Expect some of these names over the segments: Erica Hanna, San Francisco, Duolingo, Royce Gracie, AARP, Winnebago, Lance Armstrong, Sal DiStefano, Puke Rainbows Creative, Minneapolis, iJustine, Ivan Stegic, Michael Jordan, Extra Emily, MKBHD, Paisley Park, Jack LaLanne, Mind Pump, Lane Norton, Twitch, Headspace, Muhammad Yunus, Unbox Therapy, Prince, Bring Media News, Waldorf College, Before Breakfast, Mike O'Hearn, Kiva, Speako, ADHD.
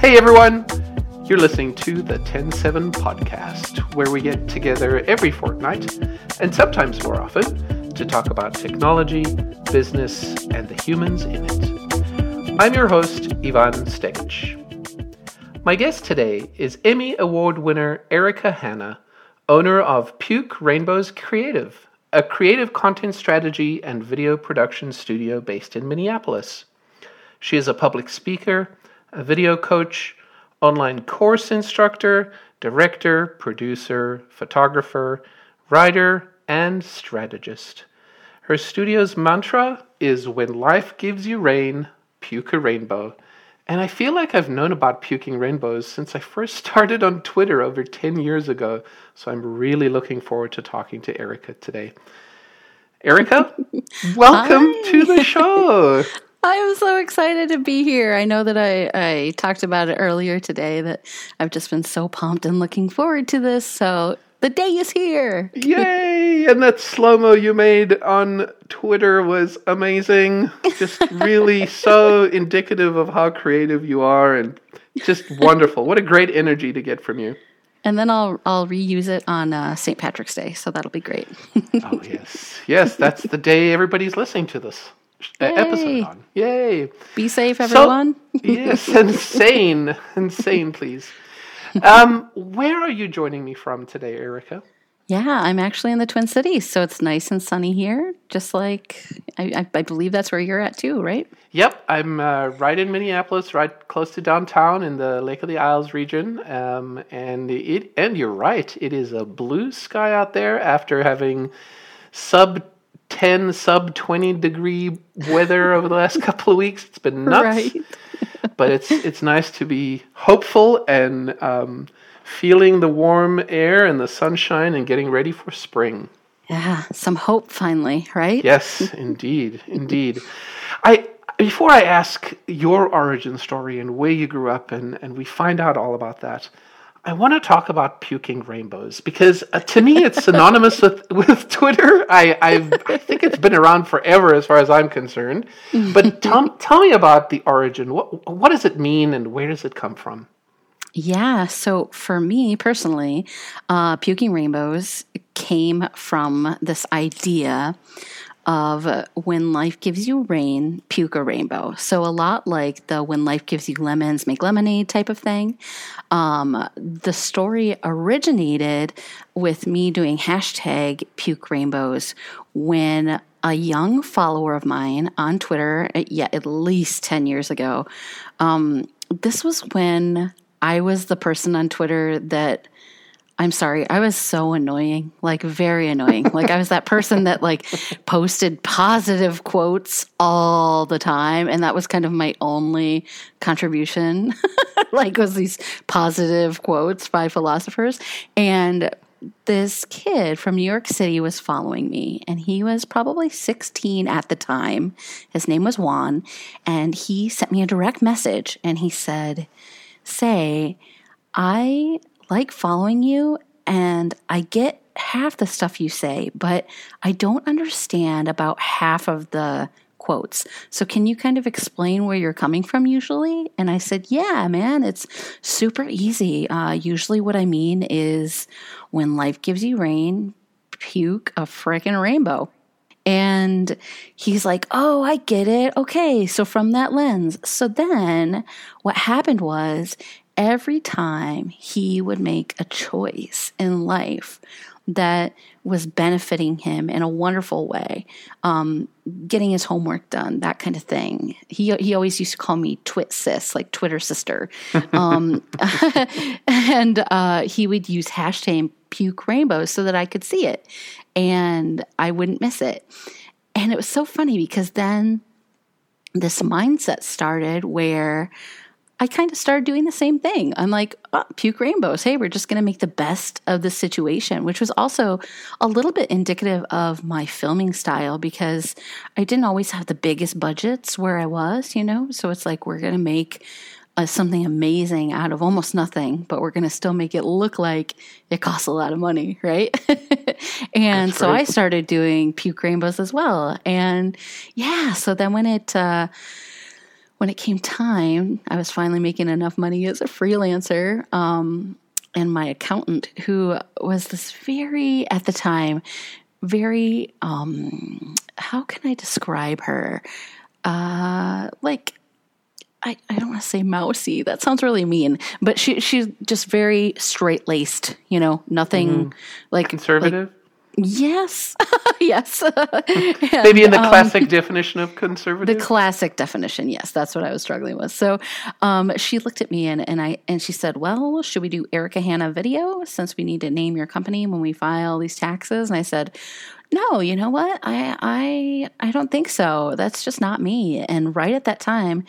Hey everyone, you're listening to the 10-7 podcast, where we get together every fortnight, and sometimes more often, to talk about technology, business, and the humans in it. I'm your host, Ivan Stegic. My guest today is Emmy Award winner Erica Hanna, owner of Puke Rainbows Creative, a creative content strategy and video production studio based in Minneapolis. She is a public speaker, a video coach, online course instructor, director, producer, photographer, writer, and strategist. Her studio's mantra is, "When life gives you rain, puke a rainbow." And I feel like I've known about puking rainbows since I first started on Twitter over 10 years ago, so I'm really looking forward to talking to Erica today. Erica, welcome to the show. I am so excited to be here. I know that I talked about it earlier today, that I've just been so pumped and looking forward to this, so the day is here. Yay! And that slow-mo you made on Twitter was amazing. Just really so indicative of how creative you are and just wonderful. What a great energy to get from you. And then I'll reuse it on St. Patrick's Day, so that'll be great. Oh, yes. Yes, that's the day everybody's listening to this episode on. Yay! Be safe, everyone. So, yes, and sane. And sane, please. Where are you joining me from today, Erica? Yeah, I'm actually in the Twin Cities, so it's nice and sunny here, just like I believe that's where you're at too, right? Yep, I'm right in Minneapolis, right close to downtown in the Lake of the Isles region, and you're right, it is a blue sky out there after having sub-10, sub-20-degree weather over the last couple of weeks. It's been nuts. Right. But it's nice to be hopeful and feeling the warm air and the sunshine and getting ready for spring. Yeah, some hope finally, right? Yes, indeed, indeed. Before I ask your origin story and where you grew up and we find out all about that, I want to talk about puking rainbows because to me it's synonymous with Twitter. I think it's been around forever as far as I'm concerned. But tell me about the origin. What does it mean and where does it come from? Yeah, so for me personally, puking rainbows came from this idea of when life gives you rain, puke a rainbow. So a lot like the when life gives you lemons, make lemonade type of thing. The story originated with me doing hashtag puke rainbows when a young follower of mine on Twitter, at least 10 years ago, this was when I was the person on Twitter that, I'm sorry, I was so annoying, like very annoying. Like I was that person that like posted positive quotes all the time. And that was kind of my only contribution, like was these positive quotes by philosophers. And this kid from New York City was following me and he was probably 16 at the time. His name was Juan. And he sent me a direct message and he said, "Say, I like following you and I get half the stuff you say, but I don't understand about half of the quotes. So can you kind of explain where you're coming from usually?" And I said, "Yeah, man, it's super easy. Usually what I mean is when life gives you rain, puke a frickin' rainbow." And he's like, "Oh, I get it. Okay, so from that lens." So then what happened was, every time he would make a choice in life that was benefiting him in a wonderful way, getting his homework done, that kind of thing. He always used to call me Twit Sis, like Twitter sister. And he would use hashtag puke rainbows so that I could see it and I wouldn't miss it. And it was so funny because then this mindset started where I kind of started doing the same thing. I'm like, "Oh, puke rainbows. Hey, we're just going to make the best of the situation," which was also a little bit indicative of my filming style because I didn't always have the biggest budgets where I was, you know? So it's like, we're going to make something amazing out of almost nothing, but we're going to still make it look like it costs a lot of money, right? And so I started doing puke rainbows as well. And yeah, so then when it when it came time, I was finally making enough money as a freelancer. And my accountant, who was this very, at the time, very, how can I describe her? Like, I don't want to say mousy. That sounds really mean. But she's just very straight-laced, you know, nothing like... Conservative? Like, yes. Yes. And, maybe in the classic definition of conservative? The classic definition, yes. That's what I was struggling with. So she looked at me and she said, well, should we do Erica Hanna video since we need to name your company when we file these taxes? And I said, no, you know what? I don't think so. That's just not me. And right at that time,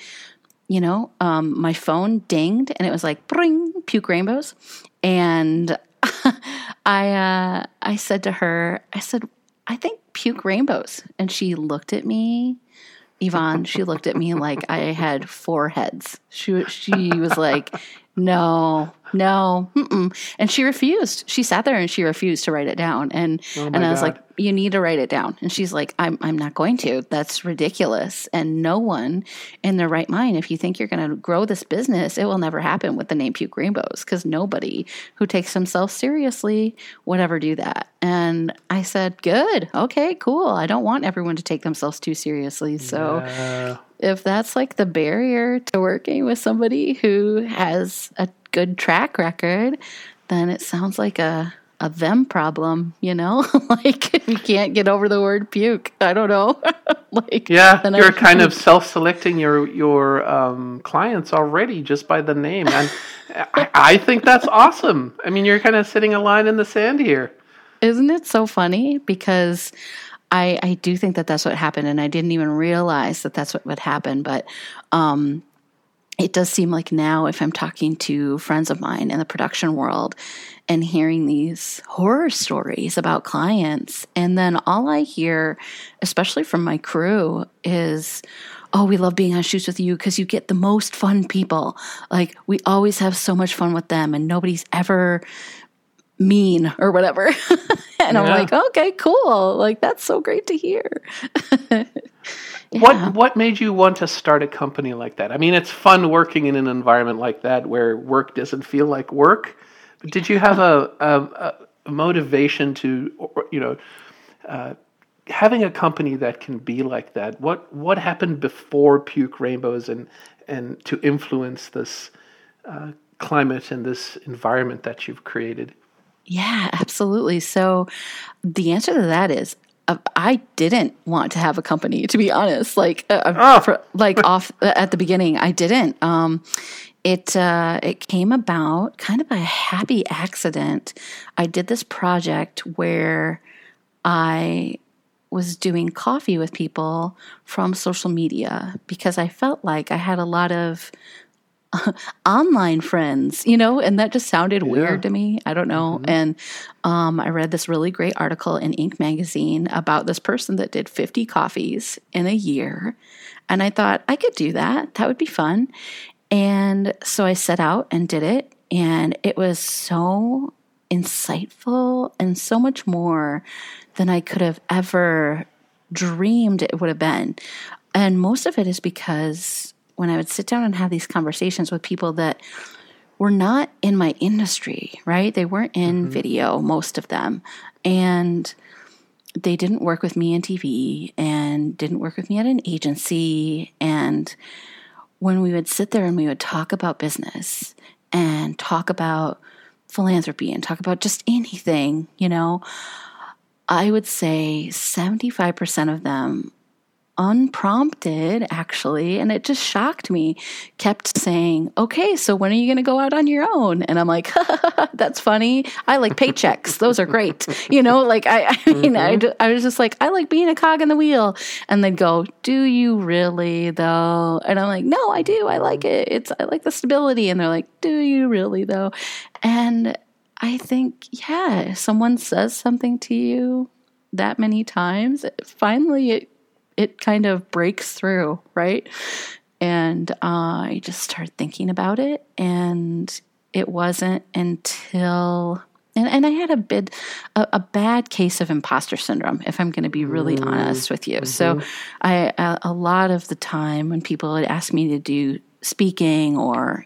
you know, my phone dinged and it was like, bring, Puke Rainbows. And I said to her, I said, I think Puke Rainbows. And she looked at me, Yvonne, she looked at me like I had four heads. She was like, no, mm-mm. And she refused. She sat there and she refused to write it down. And I was like, you need to write it down. And she's like, I'm not going to. That's ridiculous. And no one in their right mind, if you think you're going to grow this business, it will never happen with the name Puke Rainbows, because nobody who takes themselves seriously would ever do that. And I said, good. Okay, cool. I don't want everyone to take themselves too seriously. So if that's like the barrier to working with somebody who has a good track record, then it sounds like a them problem, you know? Like, if you can't get over the word puke, I don't know. Like, yeah, you're kind of self-selecting your clients already just by the name. And I think that's awesome. I mean, you're kind of sitting a line in the sand here. Isn't it so funny? Because I do think that that's what happened, and I didn't even realize that that's what would happen. But it does seem like now, if I'm talking to friends of mine in the production world and hearing these horror stories about clients, and then all I hear, especially from my crew, is, oh, we love being on shoots with you because you get the most fun people. Like, we always have so much fun with them, and nobody's ever mean or whatever. And yeah. I'm like, okay, cool. Like, that's so great to hear. Yeah. What made you want to start a company like that? I mean, it's fun working in an environment like that where work doesn't feel like work. But did you have a motivation to, you know, having a company that can be like that? What happened before Puke Rainbows and to influence this climate and this environment that you've created? Yeah, absolutely. So the answer to that is I didn't want to have a company, to be honest. Like, at the beginning, I didn't. It came about kind of by a happy accident. I did this project where I was doing coffee with people from social media because I felt like I had a lot of online friends, you know, and that just sounded weird to me. I don't know. Mm-hmm. And I read this really great article in Inc. magazine about this person that did 50 coffees in a year. And I thought I could do that. That would be fun. And so I set out and did it. And it was so insightful and so much more than I could have ever dreamed it would have been. And most of it is because when I would sit down and have these conversations with people that were not in my industry, right? They weren't in video, most of them. And they didn't work with me in TV and didn't work with me at an agency. And when we would sit there and we would talk about business and talk about philanthropy and talk about just anything, you know, I would say 75% of them, unprompted actually, and it just shocked me, kept saying, okay, so when are you going to go out on your own? And I'm like, that's funny. I like paychecks. Those are great. You know, like I was just like, I like being a cog in the wheel. And they'd go, do you really though? And I'm like, no, I do. I like it. I like the stability. And they're like, do you really though? And I think, yeah, someone says something to you that many times, finally it kind of breaks through, right? And I just started thinking about it. And it wasn't until And I had a bad case of imposter syndrome, if I'm going to be really honest with you. Mm-hmm. So a lot of the time when people would ask me to do speaking or,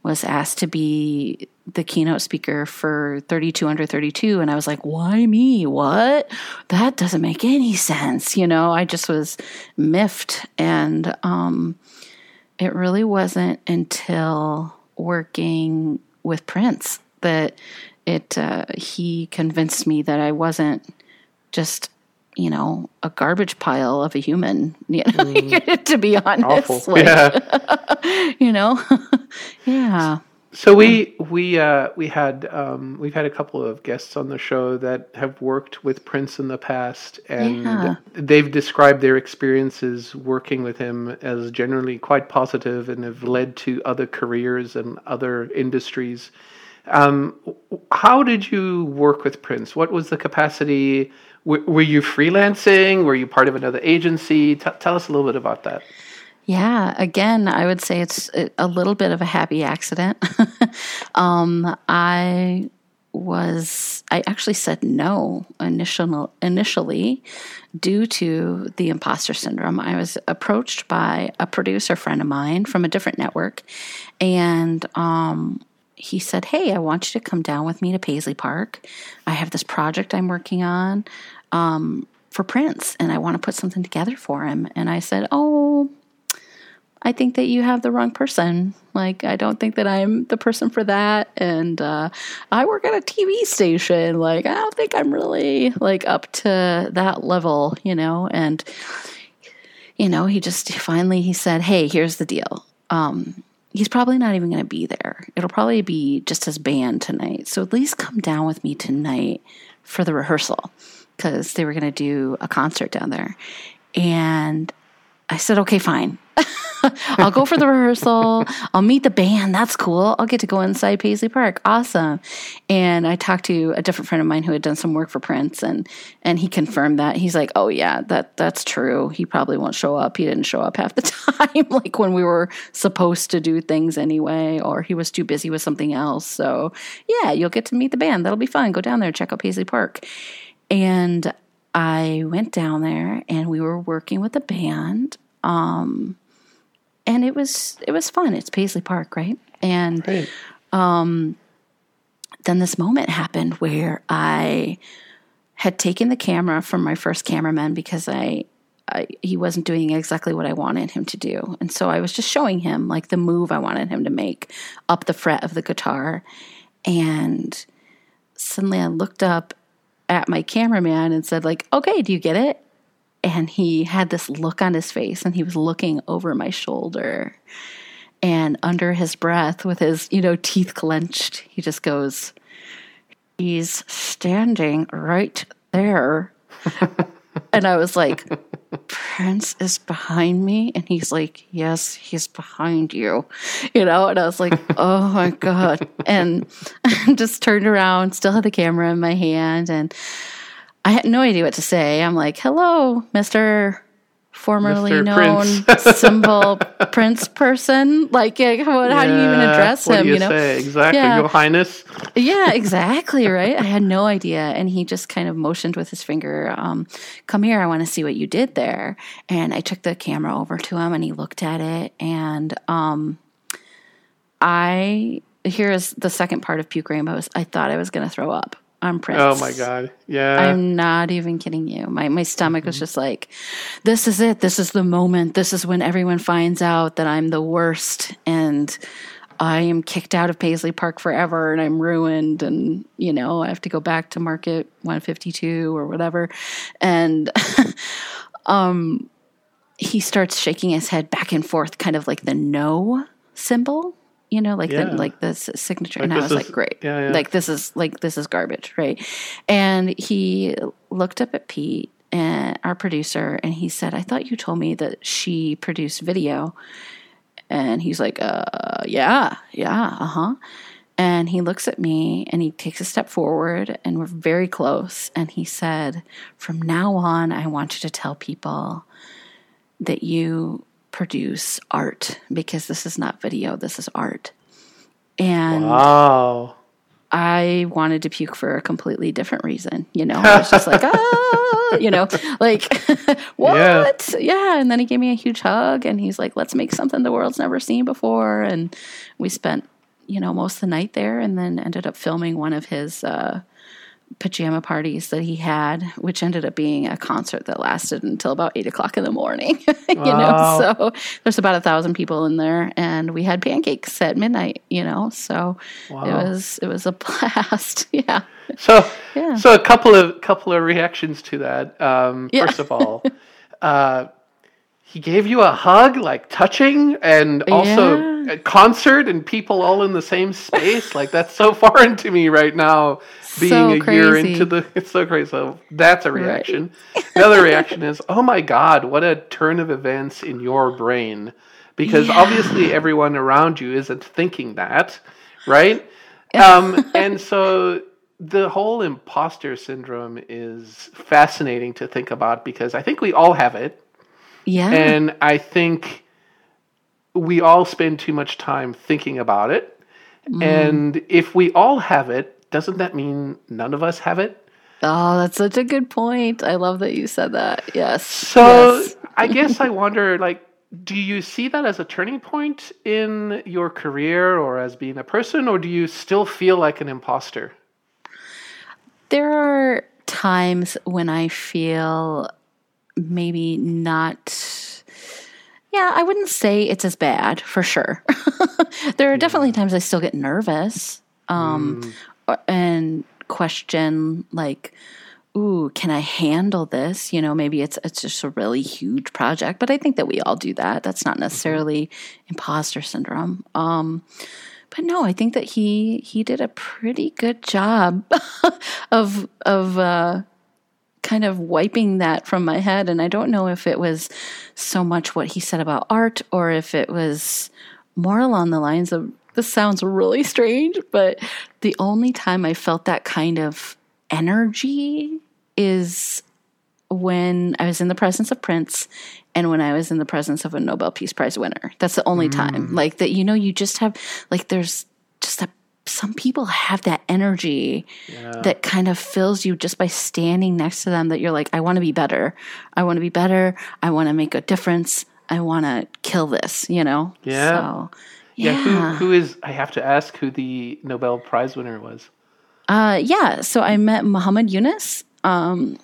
was asked to be the keynote speaker for 32 under 32. And I was like, why me? What? That doesn't make any sense. I just was miffed. And it really wasn't until working with Prince that he convinced me that I wasn't just, a garbage pile of a human, to be honest. Awful. Yeah. Yeah. So we've had a couple of guests on the show that have worked with Prince in the past, and they've described their experiences working with him as generally quite positive and have led to other careers and other industries. How did you work with Prince? What was the capacity? Were you freelancing? Were you part of another agency? Tell us a little bit about that. Yeah, again, I would say it's a little bit of a happy accident. I actually said no initially due to the imposter syndrome. I was approached by a producer friend of mine from a different network, and he said, hey, I want you to come down with me to Paisley Park. I have this project I'm working on for Prince, and I want to put something together for him. And I said, oh, I think that you have the wrong person. Like, I don't think that I'm the person for that. And I work at a TV station. Like, I don't think I'm really, up to that level, And, he just finally he said, hey, here's the deal. He's probably not even going to be there. It'll probably be just his band tonight. So at least come down with me tonight for the rehearsal, because they were going to do a concert down there. And I said, okay, fine. I'll go for the rehearsal. I'll meet the band. That's cool. I'll get to go inside Paisley Park. Awesome. And I talked to a different friend of mine who had done some work for Prince, and he confirmed that. He's like, oh yeah, that's true. He probably won't show up. He didn't show up half the time, like when we were supposed to do things anyway, or he was too busy with something else. So yeah, you'll get to meet the band. That'll be fun. Go down there, check out Paisley Park. And I went down there, and we were working with the band. And it was fun. It's Paisley Park, right? And right. Then this moment happened where I had taken the camera from my first cameraman because he wasn't doing exactly what I wanted him to do. And so I was just showing him the move I wanted him to make up the fret of the guitar. And suddenly I looked up at my cameraman and said, okay, do you get it? And he had this look on his face, and he was looking over my shoulder, and under his breath with his, teeth clenched, he just goes, he's standing right there. And I was like, Prince is behind me? And he's like, yes, he's behind you, And I was like, oh, my God. And I just turned around, still had the camera in my hand, and I had no idea what to say. I'm like, hello, Mr. formerly Mr. known Prince. Symbol Prince person. How do you even address him? Say? Exactly, yeah. Your Highness. Yeah, exactly, right? I had no idea. And he just kind of motioned with his finger, come here, I want to see what you did there. And I took the camera over to him, and he looked at it. And here is the second part of Puke Rainbows. I thought I was going to throw up. I'm Prince. Oh my God. Yeah. I'm not even kidding you. My stomach was just like, this is it. This is the moment. This is when everyone finds out that I'm the worst, and I am kicked out of Paisley Park forever, and I'm ruined, and I have to go back to Market 152 or whatever. And he starts shaking his head back and forth, kind of like the no symbol. The signature. And I was great. Yeah, yeah. This is garbage, right? And he looked up at Pete, and our producer, and he said, I thought you told me that she produced video. And he's like, yeah, uh-huh. And he looks at me, and he takes a step forward, and we're very close. And he said, from now on, I want you to tell people that you produce art, because this is not video, this is art. And wow. I wanted to puke for a completely different reason, you know. I was just like, ah, you know, like, what? Yeah. And then he gave me a huge hug, and he's like, let's make something the world's never seen before. And we spent, you know, most of the night there, and then ended up filming one of his pajama parties that he had, which ended up being a concert that lasted until about 8 o'clock in the morning. Wow. You know, so there's about 1,000 people in there, and we had pancakes at midnight, you know, so wow. it was a blast. Yeah. So, yeah. So a couple of reactions to that. First of all, he gave you a hug, like touching, and also a concert and people all in the same space. Like, that's so foreign to me right now, being so a crazy year into the... It's so crazy. So that's a reaction. Right. Another reaction is, oh my God, what a turn of events in your brain. Because obviously everyone around you isn't thinking that, right? And so... The whole imposter syndrome is fascinating to think about, because I think we all have it. Yeah. And I think we all spend too much time thinking about it. Mm. And if we all have it, doesn't that mean none of us have it? Oh, that's such a good point. I love that you said that. Yes. So yes. I guess I wonder, like, do you see that as a turning point in your career or as being a person, or do you still feel like an imposter? There are times when I feel... maybe not, yeah, I wouldn't say it's as bad, for sure. There are definitely times I still get nervous and question, like, ooh, can I handle this? You know, maybe it's just a really huge project, but I think that we all do that. That's not necessarily imposter syndrome. But no, I think that he did a pretty good job of kind of wiping that from my head. And I don't know if it was so much what he said about art, or if it was more along the lines of, this sounds really strange, but the only time I felt that kind of energy is when I was in the presence of Prince and when I was in the presence of a Nobel Peace Prize winner. That's the only time. Like that, you know, you just have, like, there's just that. Some people have that energy that kind of fills you just by standing next to them, that you're like, I want to be better. I want to be better. I want to make a difference. I want to kill this, you know? Yeah. So, yeah. I have to ask who the Nobel Prize winner was. So I met Muhammad Yunus.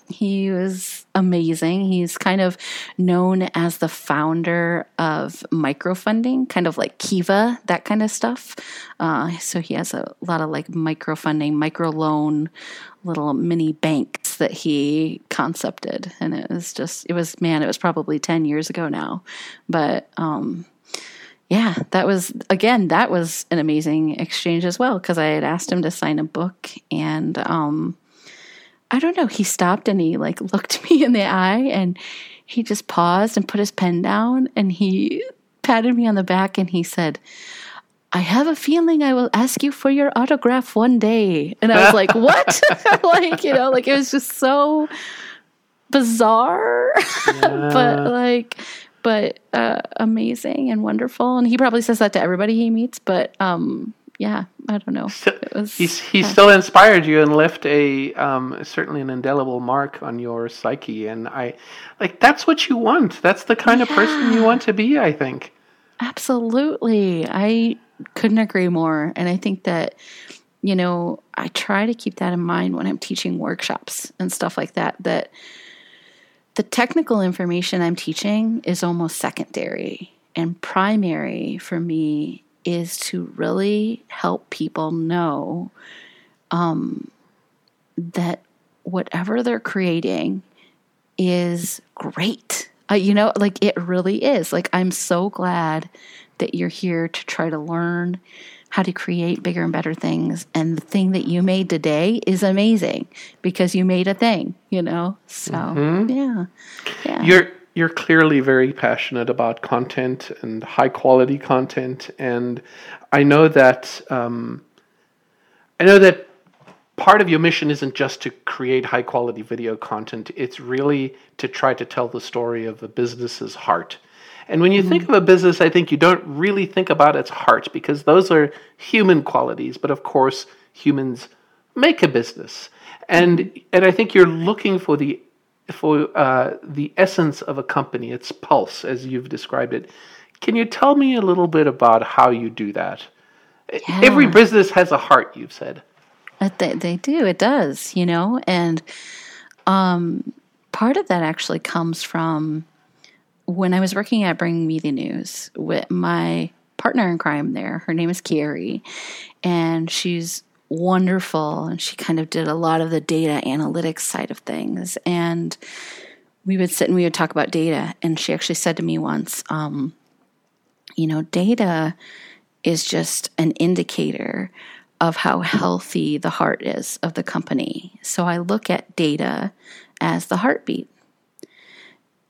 He was amazing. He's kind of known as the founder of microfunding, kind of like Kiva, that kind of stuff. So he has a lot of like microfunding, microloan, little mini banks that he concepted. And it was probably 10 years ago now. But, yeah, that was an amazing exchange as well, because I had asked him to sign a book, and, I don't know. He stopped and he like looked me in the eye, and he just paused and put his pen down, and he patted me on the back, and he said, I have a feeling I will ask you for your autograph one day. And I was like, what? Like, you know, like, it was just so bizarre, but amazing and wonderful. And he probably says that to everybody he meets, but, yeah, I don't know. He still inspired you and left certainly an indelible mark on your psyche. And I, like, that's what you want. That's the kind of person you want to be, I think. Absolutely. I couldn't agree more. And I think that, you know, I try to keep that in mind when I'm teaching workshops and stuff like that, that the technical information I'm teaching is almost secondary, and primary for me is to really help people know that whatever they're creating is great. You know, like, it really is. Like, I'm so glad that you're here to try to learn how to create bigger and better things. And the thing that you made today is amazing because you made a thing, you know? So, yeah. You're clearly very passionate about content and high-quality content, and I know that part of your mission isn't just to create high-quality video content. It's really to try to tell the story of a business's heart. And when you think of a business, I think you don't really think about its heart, because those are human qualities. But of course, humans make a business. And I think you're looking for the essence of a company, its pulse, as you've described it. Can you tell me a little bit about how you do that? Yeah. Every business has a heart, you've said. They do. It does, you know. And part of that actually comes from when I was working at Bring Media News with my partner in crime there. Her name is Carrie, and she's wonderful, and she kind of did a lot of the data analytics side of things. And we would sit and we would talk about data, and she actually said to me once, you know, data is just an indicator of how healthy the heart is of the company. So I look at data as the heartbeat.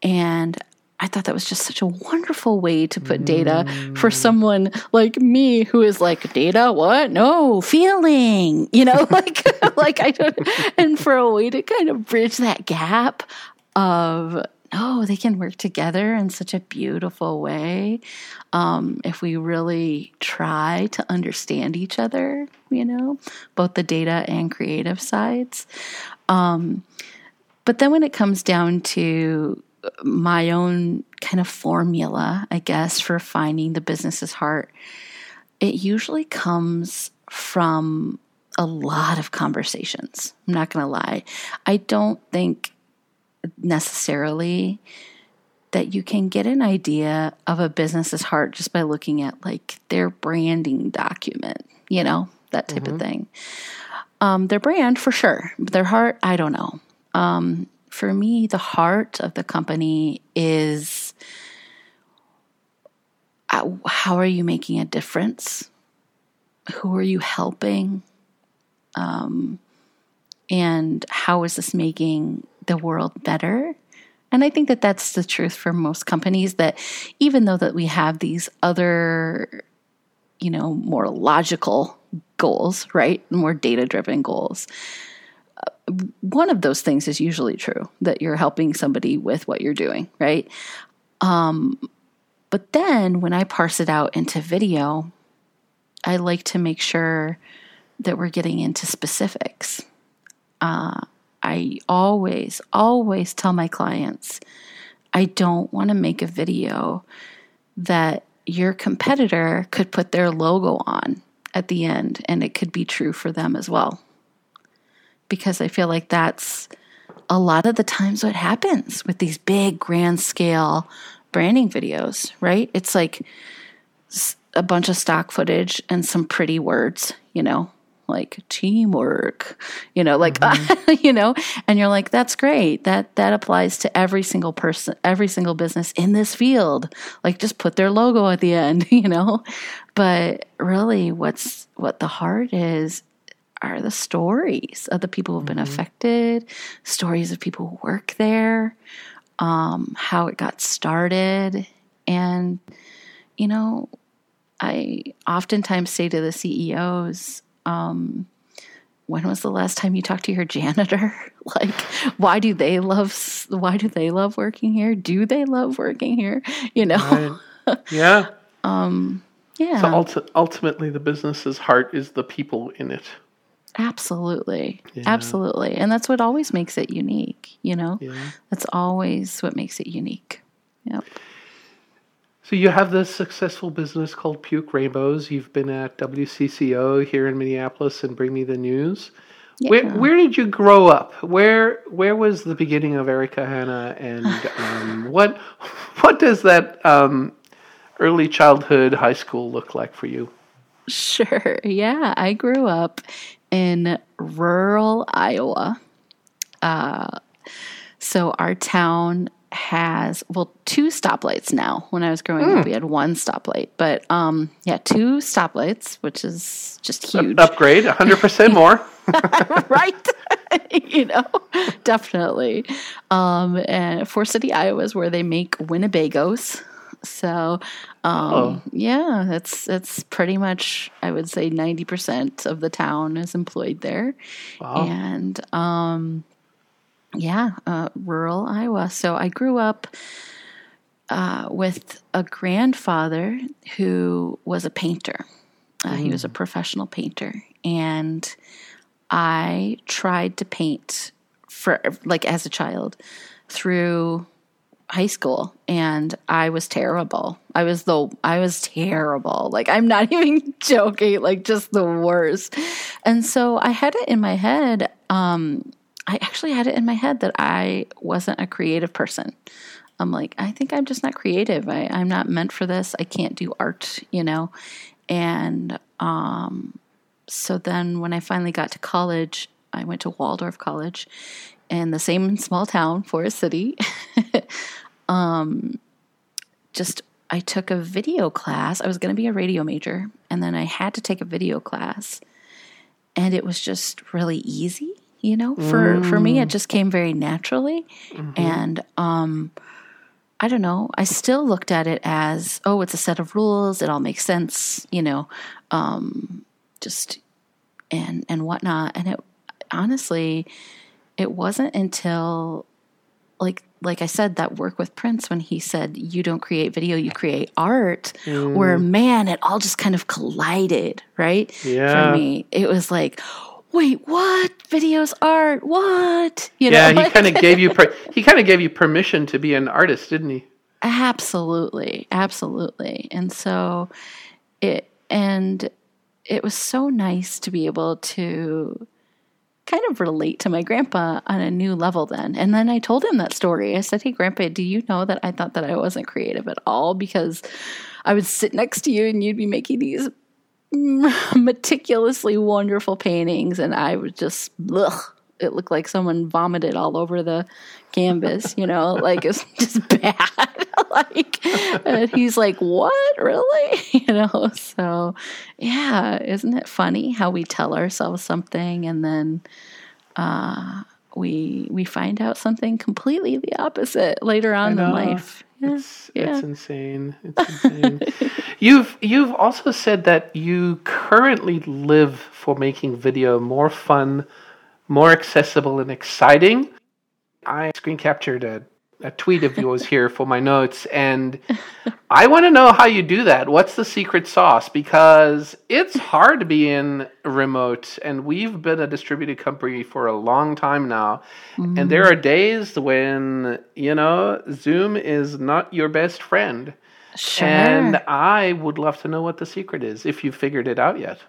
And I thought that was just such a wonderful way to put data for someone like me who is like, data, what? No, feeling, you know, like, like I don't, and for a way to kind of bridge that gap of, oh, they can work together in such a beautiful way if we really try to understand each other, you know, both the data and creative sides. But then when it comes down to my own kind of formula, I guess, for finding the business's heart, it usually comes from a lot of conversations. I'm not going to lie. I don't think necessarily that you can get an idea of a business's heart just by looking at like their branding document, you know, that type of thing. Their brand for sure, but their heart, I don't know. For me, the heart of the company is how are you making a difference? Who are you helping? And how is this making the world better? And I think that that's the truth for most companies, that even though that we have these other, you know, more logical goals, right? More data-driven goals. One of those things is usually true, that you're helping somebody with what you're doing, right? But then when I parse it out into video, I like to make sure that we're getting into specifics. I always tell my clients, I don't want to make a video that your competitor could put their logo on at the end and it could be true for them as well. Because I feel like that's a lot of the times what happens with these big grand scale branding videos, right? It's like a bunch of stock footage and some pretty words, you know, like teamwork, you know, like, you know, and you're like, that's great. That applies to every single person, every single business in this field. Like just put their logo at the end, you know, but really what the heart is, are the stories of the people who've been affected, stories of people who work there, how it got started. And, you know, I oftentimes say to the CEOs, when was the last time you talked to your janitor? Like, why do they love working here? Do they love working here? You know? Right. Yeah. Yeah. So ultimately the business's heart is the people in it. Absolutely. Yeah. Absolutely. And that's what always makes it unique, you know? Yeah. That's always what makes it unique. Yep. So you have this successful business called Puke Rainbows. You've been at WCCO here in Minneapolis and Bring Me the News. Yeah. Where did you grow up? Where was the beginning of Erica Hanna? And what does that early childhood high school look like for you? Sure. Yeah. I grew up in rural Iowa. So our town has, well, two stoplights now. When I was growing up, we had one stoplight. But yeah, two stoplights, which is just huge. Upgrade, 100% more. Right. You know, definitely. And Four City, Iowa is where they make Winnebagos. So, yeah, that's pretty much, I would say 90% of the town is employed there. Wow. And, rural Iowa. So I grew up, with a grandfather who was a painter. He was a professional painter, and I tried to paint for like as a child through high school, and I was terrible. I was terrible. Like, I'm not even joking, like just the worst. And so I had it in my head. I actually had it in my head that I wasn't a creative person. I'm like, I think I'm just not creative. I'm not meant for this. I can't do art, you know? And so then when I finally got to college, I went to Waldorf College in the same small town, Forest City. I took a video class. I was going to be a radio major, and then I had to take a video class. And it was just really easy, you know? For me, it just came very naturally. Mm-hmm. And I don't know. I still looked at it as, oh, it's a set of rules. It all makes sense, you know, and whatnot. And it honestly, it wasn't until like I said, that work with Prince, when he said, you don't create video, you create art, where, man, it all just kind of collided, right? Yeah. For me, it was like, wait, what? Video's art? What? You know? He kind of gave you permission to be an artist, didn't he? Absolutely. And so it was so nice to be able to kind of relate to my grandpa on a new level then. And then I told him that story. I said, hey, Grandpa, do you know that I thought that I wasn't creative at all because I would sit next to you and you'd be making these meticulously wonderful paintings, and I was just, ugh, it looked like someone vomited all over the canvas, you know, like it's just bad. And he's like, what, really? You know, so yeah, isn't it funny how we tell ourselves something and then we find out something completely the opposite later on in life. It's insane. It's insane. You've also said that you currently live for making video more fun, more accessible, and exciting. I screen captured a tweet of yours here for my notes, and I want to know how you do that. What's the secret sauce? Because it's hard to be in remote, and we've been a distributed company for a long time now, and there are days when, you know, Zoom is not your best friend. Sure. And I would love to know what the secret is, if you figured it out yet.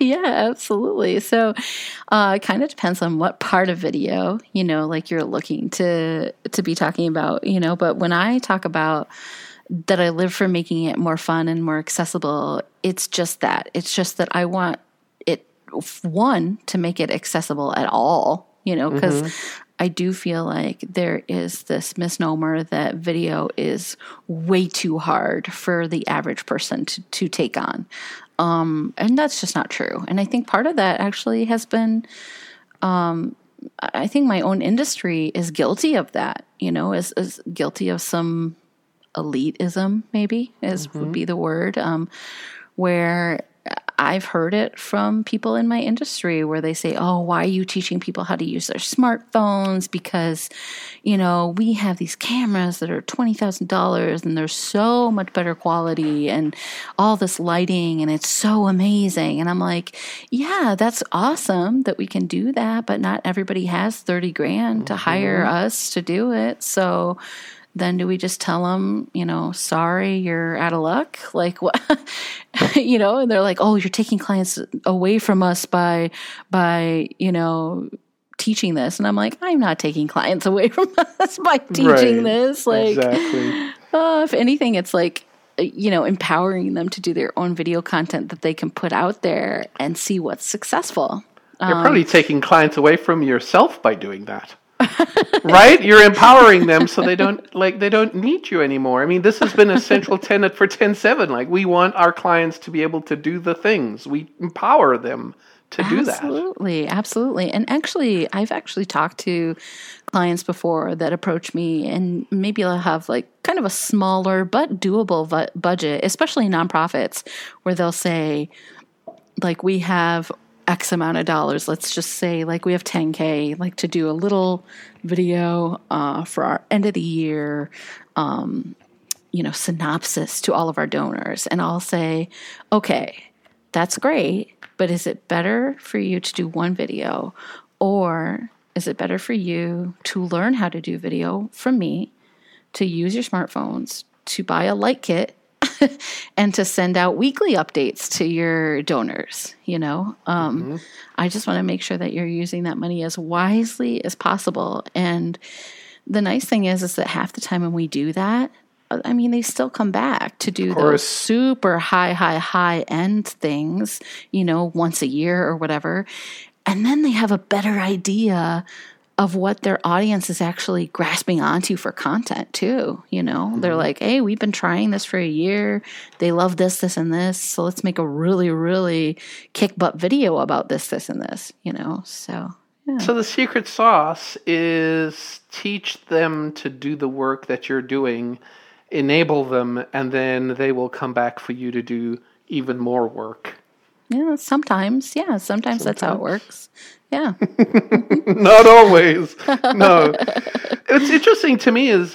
Yeah, absolutely. So it kind of depends on what part of video, you know, like you're looking to be talking about, you know. But when I talk about that I live for making it more fun and more accessible, it's just that. It's just that I want it, one, to make it accessible at all, you know, because I do feel like there is this misnomer that video is way too hard for the average person to take on. And that's just not true. And I think part of that actually has been, I think my own industry is guilty of that, you know, is guilty of some elitism, maybe, would be the word, where I've heard it from people in my industry where they say, oh, why are you teaching people how to use their smartphones? Because, you know, we have these cameras that are $20,000 and they're so much better quality and all this lighting and it's so amazing. And I'm like, yeah, that's awesome that we can do that, but not everybody has 30 grand to hire us to do it. So then do we just tell them, you know, sorry, you're out of luck? Like, what, you know, and they're like, oh, you're taking clients away from us by, you know, teaching this. And I'm like, I'm not taking clients away from us by teaching this. Like, if anything, it's like, you know, empowering them to do their own video content that they can put out there and see what's successful. You're probably taking clients away from yourself by doing that. Right? You're empowering them so they don't need you anymore. I mean, this has been a central tenet for 10/7. Like, we want our clients to be able to do the things. We empower them to do that. Absolutely. And actually, I've talked to clients before that approach me, and maybe they'll have like kind of a smaller but doable budget, especially nonprofits, where they'll say, like, we have X amount of dollars. Let's just say like we have $10,000, like to do a little video for our end of the year, you know, synopsis to all of our donors. And I'll say, okay, that's great, but is it better for you to do one video, or is it better for you to learn how to do video from me, to use your smartphones, to buy a light kit, and to send out weekly updates to your donors? You know, I just want to make sure that you're using that money as wisely as possible. And the nice thing is that half the time when we do that, I mean, they still come back to do those super high end things, you know, once a year or whatever. And then they have a better idea of what their audience is actually grasping onto for content too. You know, they're like, hey, we've been trying this for a year. They love this, this, and this. So let's make a really, really kick butt video about this, this, and this, you know? So, yeah. So the secret sauce is teach them to do the work that you're doing, enable them, and then they will come back for you to do even more work. Yeah, sometimes. Yeah, sometimes that's how it works. Yeah. Not always. No. It's interesting to me is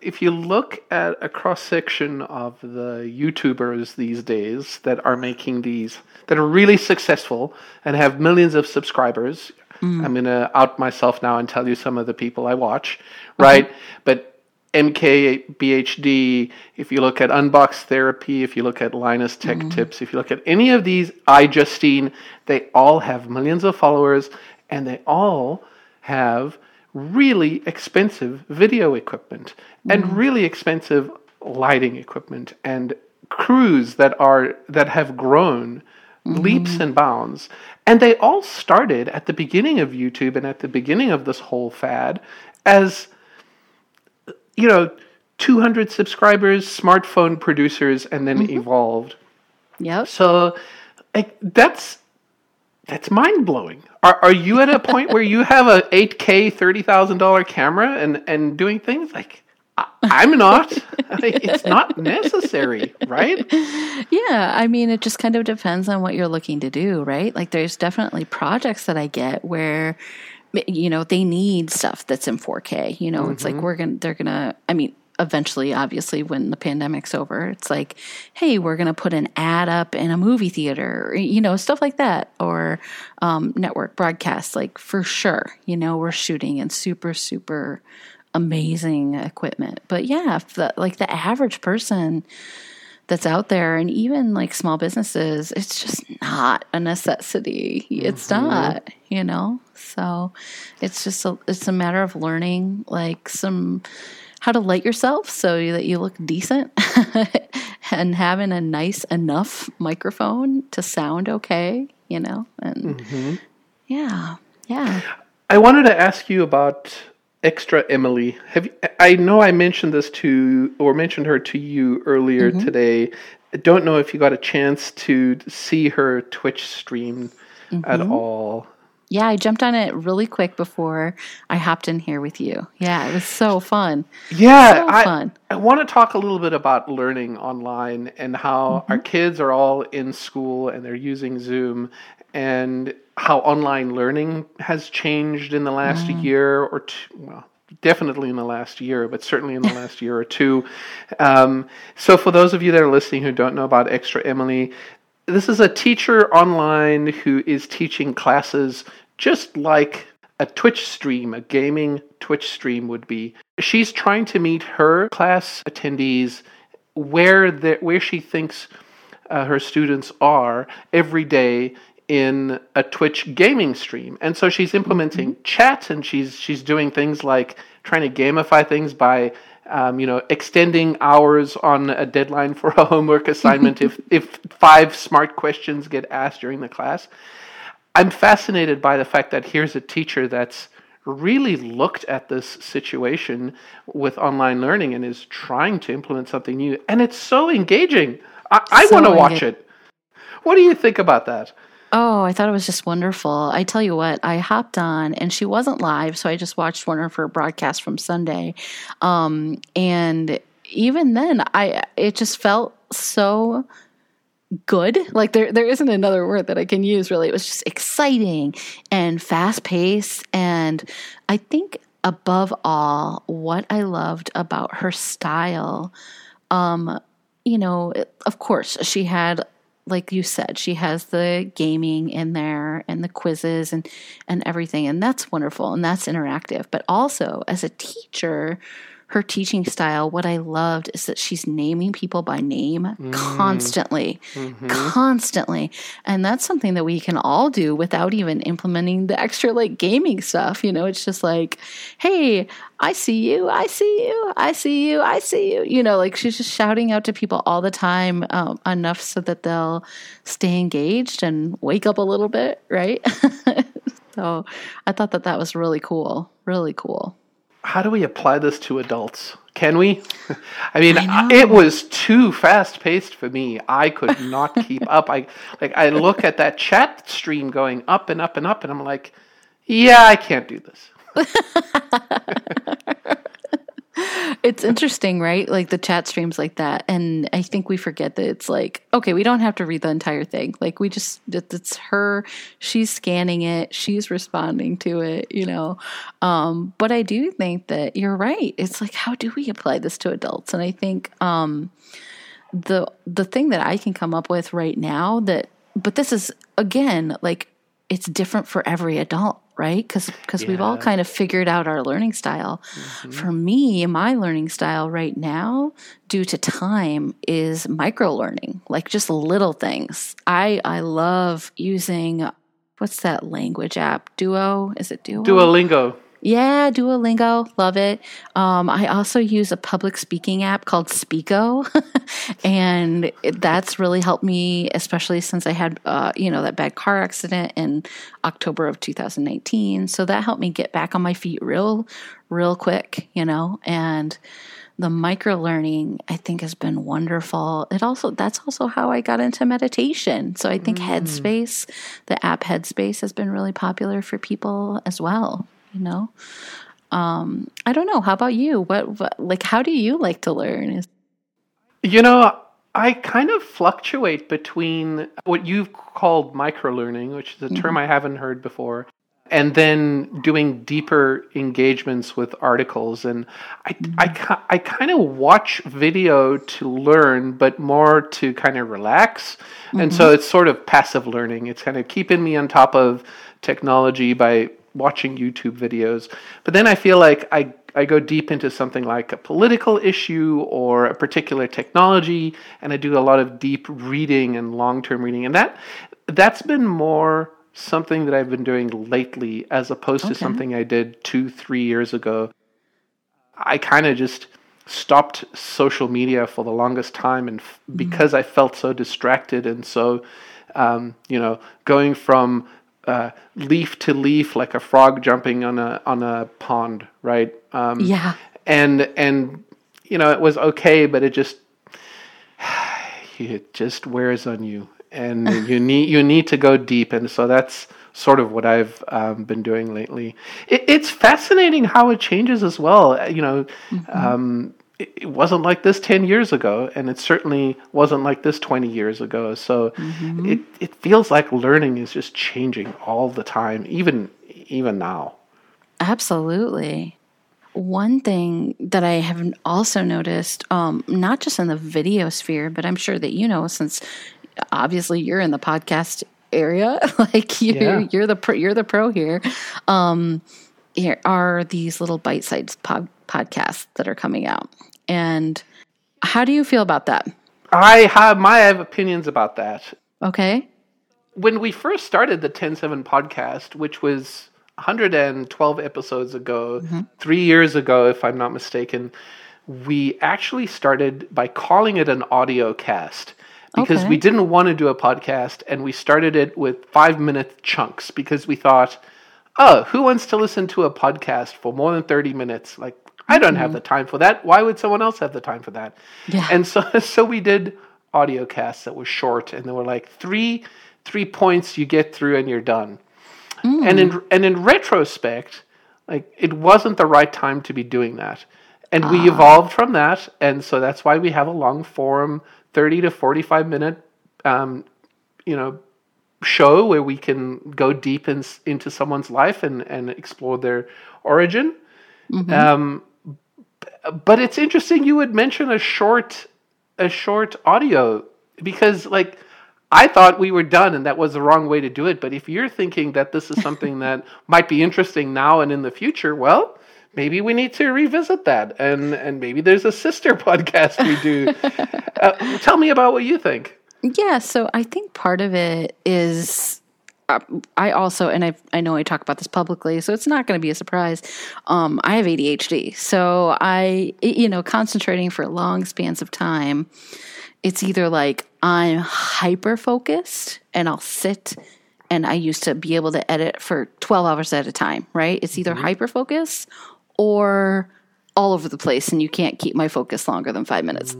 if you look at a cross-section of the YouTubers these days that are making these, that are really successful and have millions of subscribers. I'm going to out myself now and tell you some of the people I watch, right? But MKBHD, if you look at Unbox Therapy, if you look at Linus Tech Tips, if you look at any of these, iJustine, they all have millions of followers, and they all have really expensive video equipment and really expensive lighting equipment and crews that have grown leaps and bounds. And they all started at the beginning of YouTube and at the beginning of this whole fad as, you know, 200 subscribers, smartphone producers, and then evolved. Yeah. So that's mind-blowing. Are you at a point where you have a $8K, $30,000 camera and doing things? Like, I'm not. It's not necessary, right? Yeah. I mean, it just kind of depends on what you're looking to do, right? Like, there's definitely projects that I get where, you know, they need stuff that's in 4K. You know, it's like eventually, obviously, when the pandemic's over, it's like, hey, we're going to put an ad up in a movie theater, or, you know, stuff like that, or network broadcasts, like, for sure. You know, we're shooting in super, super amazing equipment. But yeah, if the average person that's out there, and even like small businesses, it's just not a necessity. It's not, you know? So it's just it's a matter of learning like how to light yourself so that you look decent and having a nice enough microphone to sound okay, you know? And yeah. I wanted to ask you about Extra Emily. I know I mentioned this to you earlier today. I don't know if you got a chance to see her Twitch stream at all. Yeah, I jumped on it really quick before I hopped in here with you. Yeah, it was so fun. Yeah, I want to talk a little bit about learning online and how our kids are all in school and they're using Zoom, and how online learning has changed in the last year or two. Well, definitely in the last year, but certainly in the last year or two. So for those of you that are listening who don't know about Extra Emily, this is a teacher online who is teaching classes just like a Twitch stream, a gaming Twitch stream would be. She's trying to meet her class attendees where she thinks her students are every day in a Twitch gaming stream. And so she's implementing chat, and she's doing things like trying to gamify things by extending hours on a deadline for a homework assignment if 5 smart questions get asked during the class. I'm fascinated by the fact that here's a teacher that's really looked at this situation with online learning and is trying to implement something new. And it's so engaging. I want to watch it. What do you think about that? Oh, I thought it was just wonderful. I tell you what, I hopped on, and she wasn't live, so I just watched one of her broadcasts from Sunday. And even then, it just felt so good. Like, there isn't another word that I can use, really. It was just exciting and fast-paced, and I think above all, what I loved about her style, of course, she had like you said, she has the gaming in there and the quizzes and everything. And that's wonderful. And that's interactive. But also as a teacher, her teaching style, what I loved is that she's naming people by name constantly, constantly. And that's something that we can all do without even implementing the extra like gaming stuff. You know, it's just like, hey, I see you, I see you, I see you, I see you. You know, like she's just shouting out to people all the time enough so that they'll stay engaged and wake up a little bit, right? So I thought that that was really cool, really cool. How do we apply this to adults? Can we? I mean, it was too fast-paced for me. I could not keep up. I look at that chat stream going up and up and up, and I'm like, yeah, I can't do this. It's interesting, right? Like the chat streams like that. And I think we forget that it's like, okay, we don't have to read the entire thing. Like we just, it's her, she's scanning it, she's responding to it, you know. But I do think that you're right. It's like, how do we apply this to adults? And I think the thing that I can come up with right now that, but this is, again, like it's different for every adult. Right? Because we've all kind of figured out our learning style. For me, my learning style right now, due to time, is micro learning, like just little things. I love using, what's that language app? Duo? Is it Duo? Duolingo. Yeah, Duolingo. Love it. I also use a public speaking app called Speako, and that's really helped me, especially since I had, that bad car accident in October of 2019. So that helped me get back on my feet real quick, you know, and the micro learning, I think, has been wonderful. That's also how I got into meditation. So I think Headspace, the app Headspace, has been really popular for people as well. You know, I don't know. How about you? What, like, how do you like to learn? You know, I kind of fluctuate between what you've called microlearning, which is a term I haven't heard before, and then doing deeper engagements with articles. And I kind of watch video to learn, but more to kind of relax. And so it's sort of passive learning. It's kind of keeping me on top of technology by watching YouTube videos. But then I feel like I go deep into something like a political issue or a particular technology, and I do a lot of deep reading and long-term reading. And that's been more something that I've been doing lately as opposed to something I did 2-3 years ago. I kind of just stopped social media for the longest time, and because I felt so distracted and so, going from leaf to leaf, like a frog jumping on a pond, right? And it was okay, but it just wears on you, and you need to go deep, and so that's sort of what I've been doing lately. It's fascinating how it changes as well. It wasn't like this 10 years ago, and it certainly wasn't like this 20 years ago. So it feels like learning is just changing all the time, even now. Absolutely. One thing that I have also noticed, not just in the video sphere, but I'm sure that you know, since obviously you're in the podcast area, like you're the pro here. Here are these little bite-sized podcasts that are coming out. And how do you feel about that? I have opinions about that. Okay. When we first started the 10-7 podcast, which was 112 episodes ago, 3 years ago, if I'm not mistaken, we actually started by calling it an audio cast because we didn't want to do a podcast, and we started it with 5-minute chunks because we thought, oh, who wants to listen to a podcast for more than 30 minutes? Like, I don't have the time for that. Why would someone else have the time for that? Yeah. And so we did audio casts that were short, and they were like three points you get through and you're done. And in retrospect, like it wasn't the right time to be doing that. And we evolved from that, and so that's why we have a long form 30 to 45 minute show where we can go deep into someone's life and explore their origin. But it's interesting you would mention a short audio, because like I thought we were done and that was the wrong way to do it. But if you're thinking that this is something that might be interesting now and in the future, well, maybe we need to revisit that. And maybe there's a sister podcast we do. Tell me about what you think. Yeah, so I think part of it is I also, and I know I talk about this publicly, so it's not going to be a surprise. I have ADHD. So concentrating for long spans of time, it's either like I'm hyper-focused and I'll sit, and I used to be able to edit for 12 hours at a time, right? It's either hyper-focused or all over the place, and you can't keep my focus longer than 5 minutes.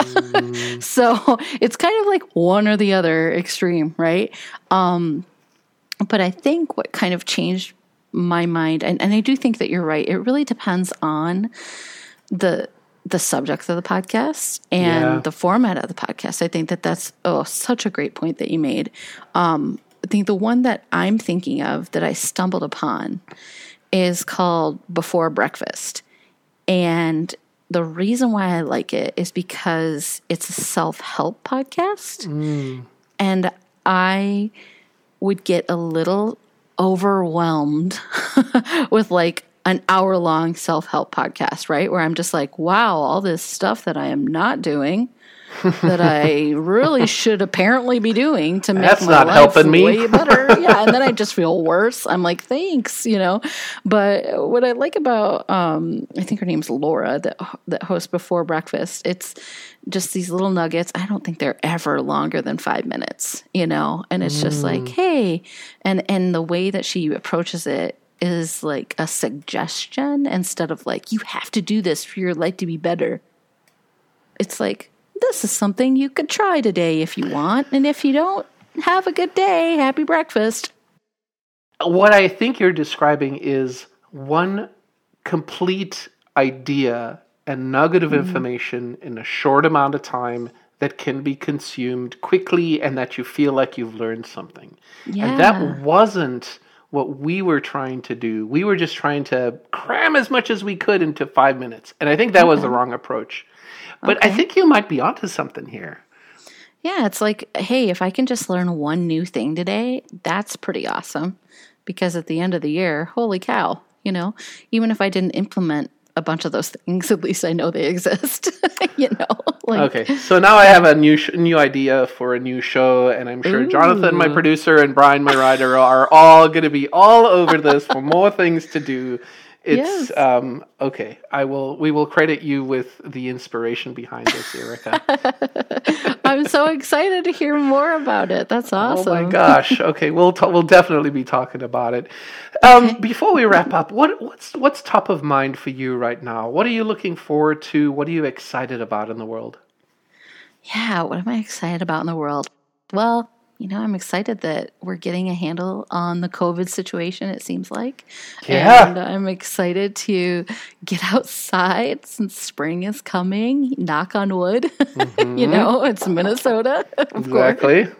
So it's kind of like one or the other extreme, right? But I think what kind of changed my mind, and I do think that you're right, it really depends on the subjects of the podcast and the format of the podcast. I think that that's such a great point that you made. I think the one that I'm thinking of that I stumbled upon is called Before Breakfast. And the reason why I like it is because it's a self-help podcast. Mm. And I would get a little overwhelmed with like an hour-long self-help podcast, right? Where I'm just like, wow, all this stuff that I am not doing that I really should apparently be doing to make that's my not life helping me. Way better. Yeah, and then I just feel worse. I'm like, thanks, you know. But what I like about, I think her name's Laura, that hosts Before Breakfast, it's just these little nuggets. I don't think they're ever longer than 5 minutes, you know. And it's just like, hey. And the way that she approaches it is like a suggestion instead of like, you have to do this for your life to be better. It's like, this is something you could try today if you want. And if you don't, have a good day. Happy breakfast. What I think you're describing is one complete idea and nugget of information in a short amount of time that can be consumed quickly and that you feel like you've learned something. Yeah. And that wasn't what we were trying to do. We were just trying to cram as much as we could into 5 minutes. And I think that was the wrong approach. But I think you might be onto something here. Yeah, it's like, hey, if I can just learn one new thing today, that's pretty awesome. Because at the end of the year, holy cow, you know, even if I didn't implement a bunch of those things, at least I know they exist, you know. Like, okay, so now I have a new idea for a new show, and I'm sure Jonathan, my producer, and Brian, my writer, are all going to be all over this for more things to do. It's okay. We will credit you with the inspiration behind this, Erica. I'm so excited to hear more about it. That's awesome. Oh my gosh. Okay, we'll definitely be talking about it. Okay. Before we wrap up, what's top of mind for you right now? What are you looking forward to? What are you excited about in the world? Yeah, what am I excited about in the world? Well, you know, I'm excited that we're getting a handle on the COVID situation, it seems like. Yeah. And I'm excited to get outside since spring is coming, knock on wood. Mm-hmm. You know, it's Minnesota, of exactly. course.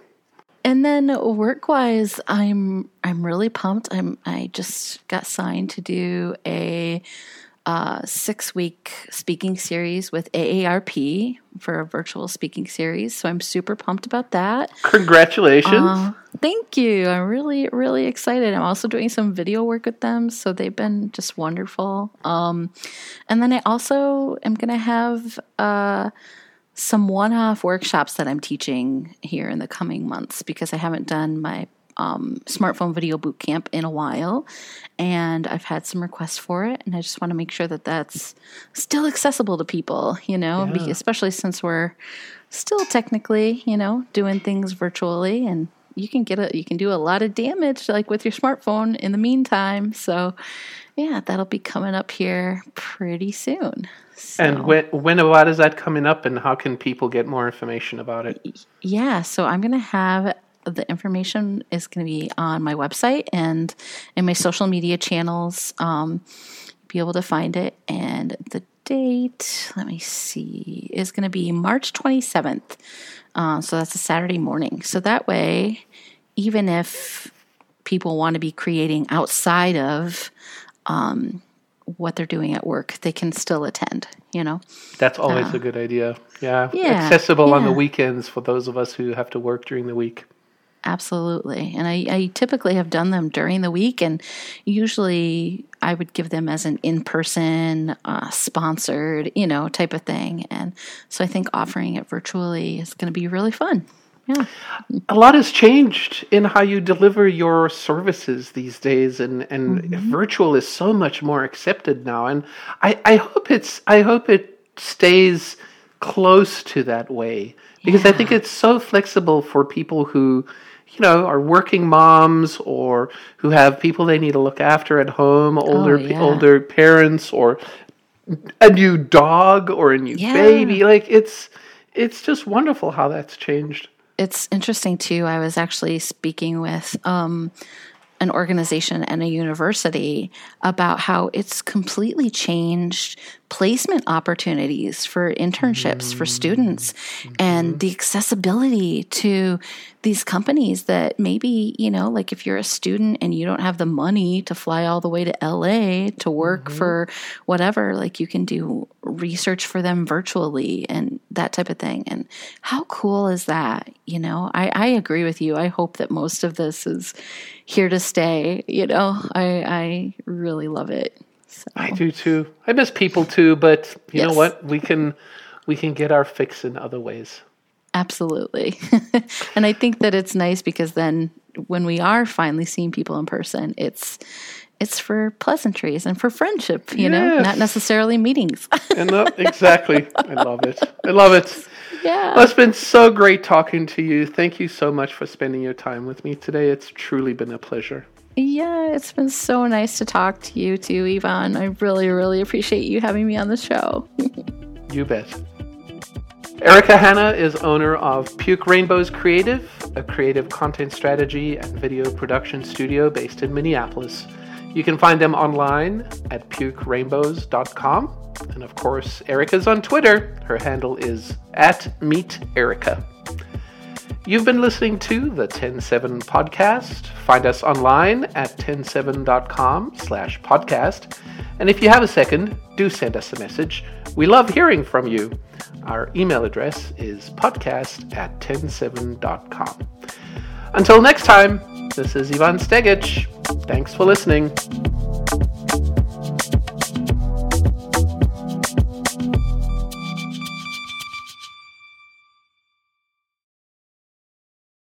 And then work-wise, I'm really pumped. I just got signed to do a 6-week speaking series with AARP for a virtual speaking series. So I'm super pumped about that. Congratulations. Thank you. I'm really, really excited. I'm also doing some video work with them. So they've been just wonderful. And then I also am going to have some one-off workshops that I'm teaching here in the coming months because I haven't done my smartphone video boot camp in a while, and I've had some requests for it, and I just want to make sure that that's still accessible to people, you know, especially since we're still technically, you know, doing things virtually, and you can do a lot of damage like with your smartphone in the meantime. So yeah, that'll be coming up here pretty soon. So. And when about is that coming up, and how can people get more information about it? Yeah, so I'm going to have the information is going to be on my website and in my social media channels. Be able to find it. And the date, let me see, is going to be March 27th. So that's a Saturday morning. So that way, even if people want to be creating outside of what they're doing at work, they can still attend, you know? That's always a good idea. Yeah. Accessible on the weekends for those of us who have to work during the week. Absolutely. And I typically have done them during the week, and usually I would give them as an in-person, sponsored, type of thing. And so I think offering it virtually is going to be really fun. Yeah. A lot has changed in how you deliver your services these days, and mm-hmm. virtual is so much more accepted now. And I hope it stays close to that way, because I think it's so flexible for people who, are working moms, or who have people they need to look after at home, older parents, or a new dog, or a new baby. Like it's just wonderful how that's changed. It's interesting too. I was actually speaking with an organization and a university about how it's completely changed placement opportunities for internships for students, and the accessibility to these companies that maybe, like if you're a student and you don't have the money to fly all the way to LA to work for whatever, like you can do research for them virtually and that type of thing. And how cool is that? I agree with you. I hope that most of this is here to stay. I really love it. So. I do too. I miss people too, but you know what? We can get our fix in other ways. Absolutely. And I think that it's nice, because then when we are finally seeing people in person, it's for pleasantries and for friendship, not necessarily meetings. And exactly. I love it. Yeah. Well, it's been so great talking to you. Thank you so much for spending your time with me today. It's truly been a pleasure. Yeah, it's been so nice to talk to you too, Yvonne. I really, really appreciate you having me on the show. You bet. Erica Hanna is owner of Puke Rainbows Creative, a creative content strategy and video production studio based in Minneapolis. You can find them online at pukerainbows.com. And of course, Erica's on Twitter. Her handle is @meeterica. You've been listening to the 10/7 podcast. Find us online at 107.com/podcast. And if you have a second, do send us a message. We love hearing from you. Our email address is podcast@107.com. Until next time, this is Ivan Stegic. Thanks for listening.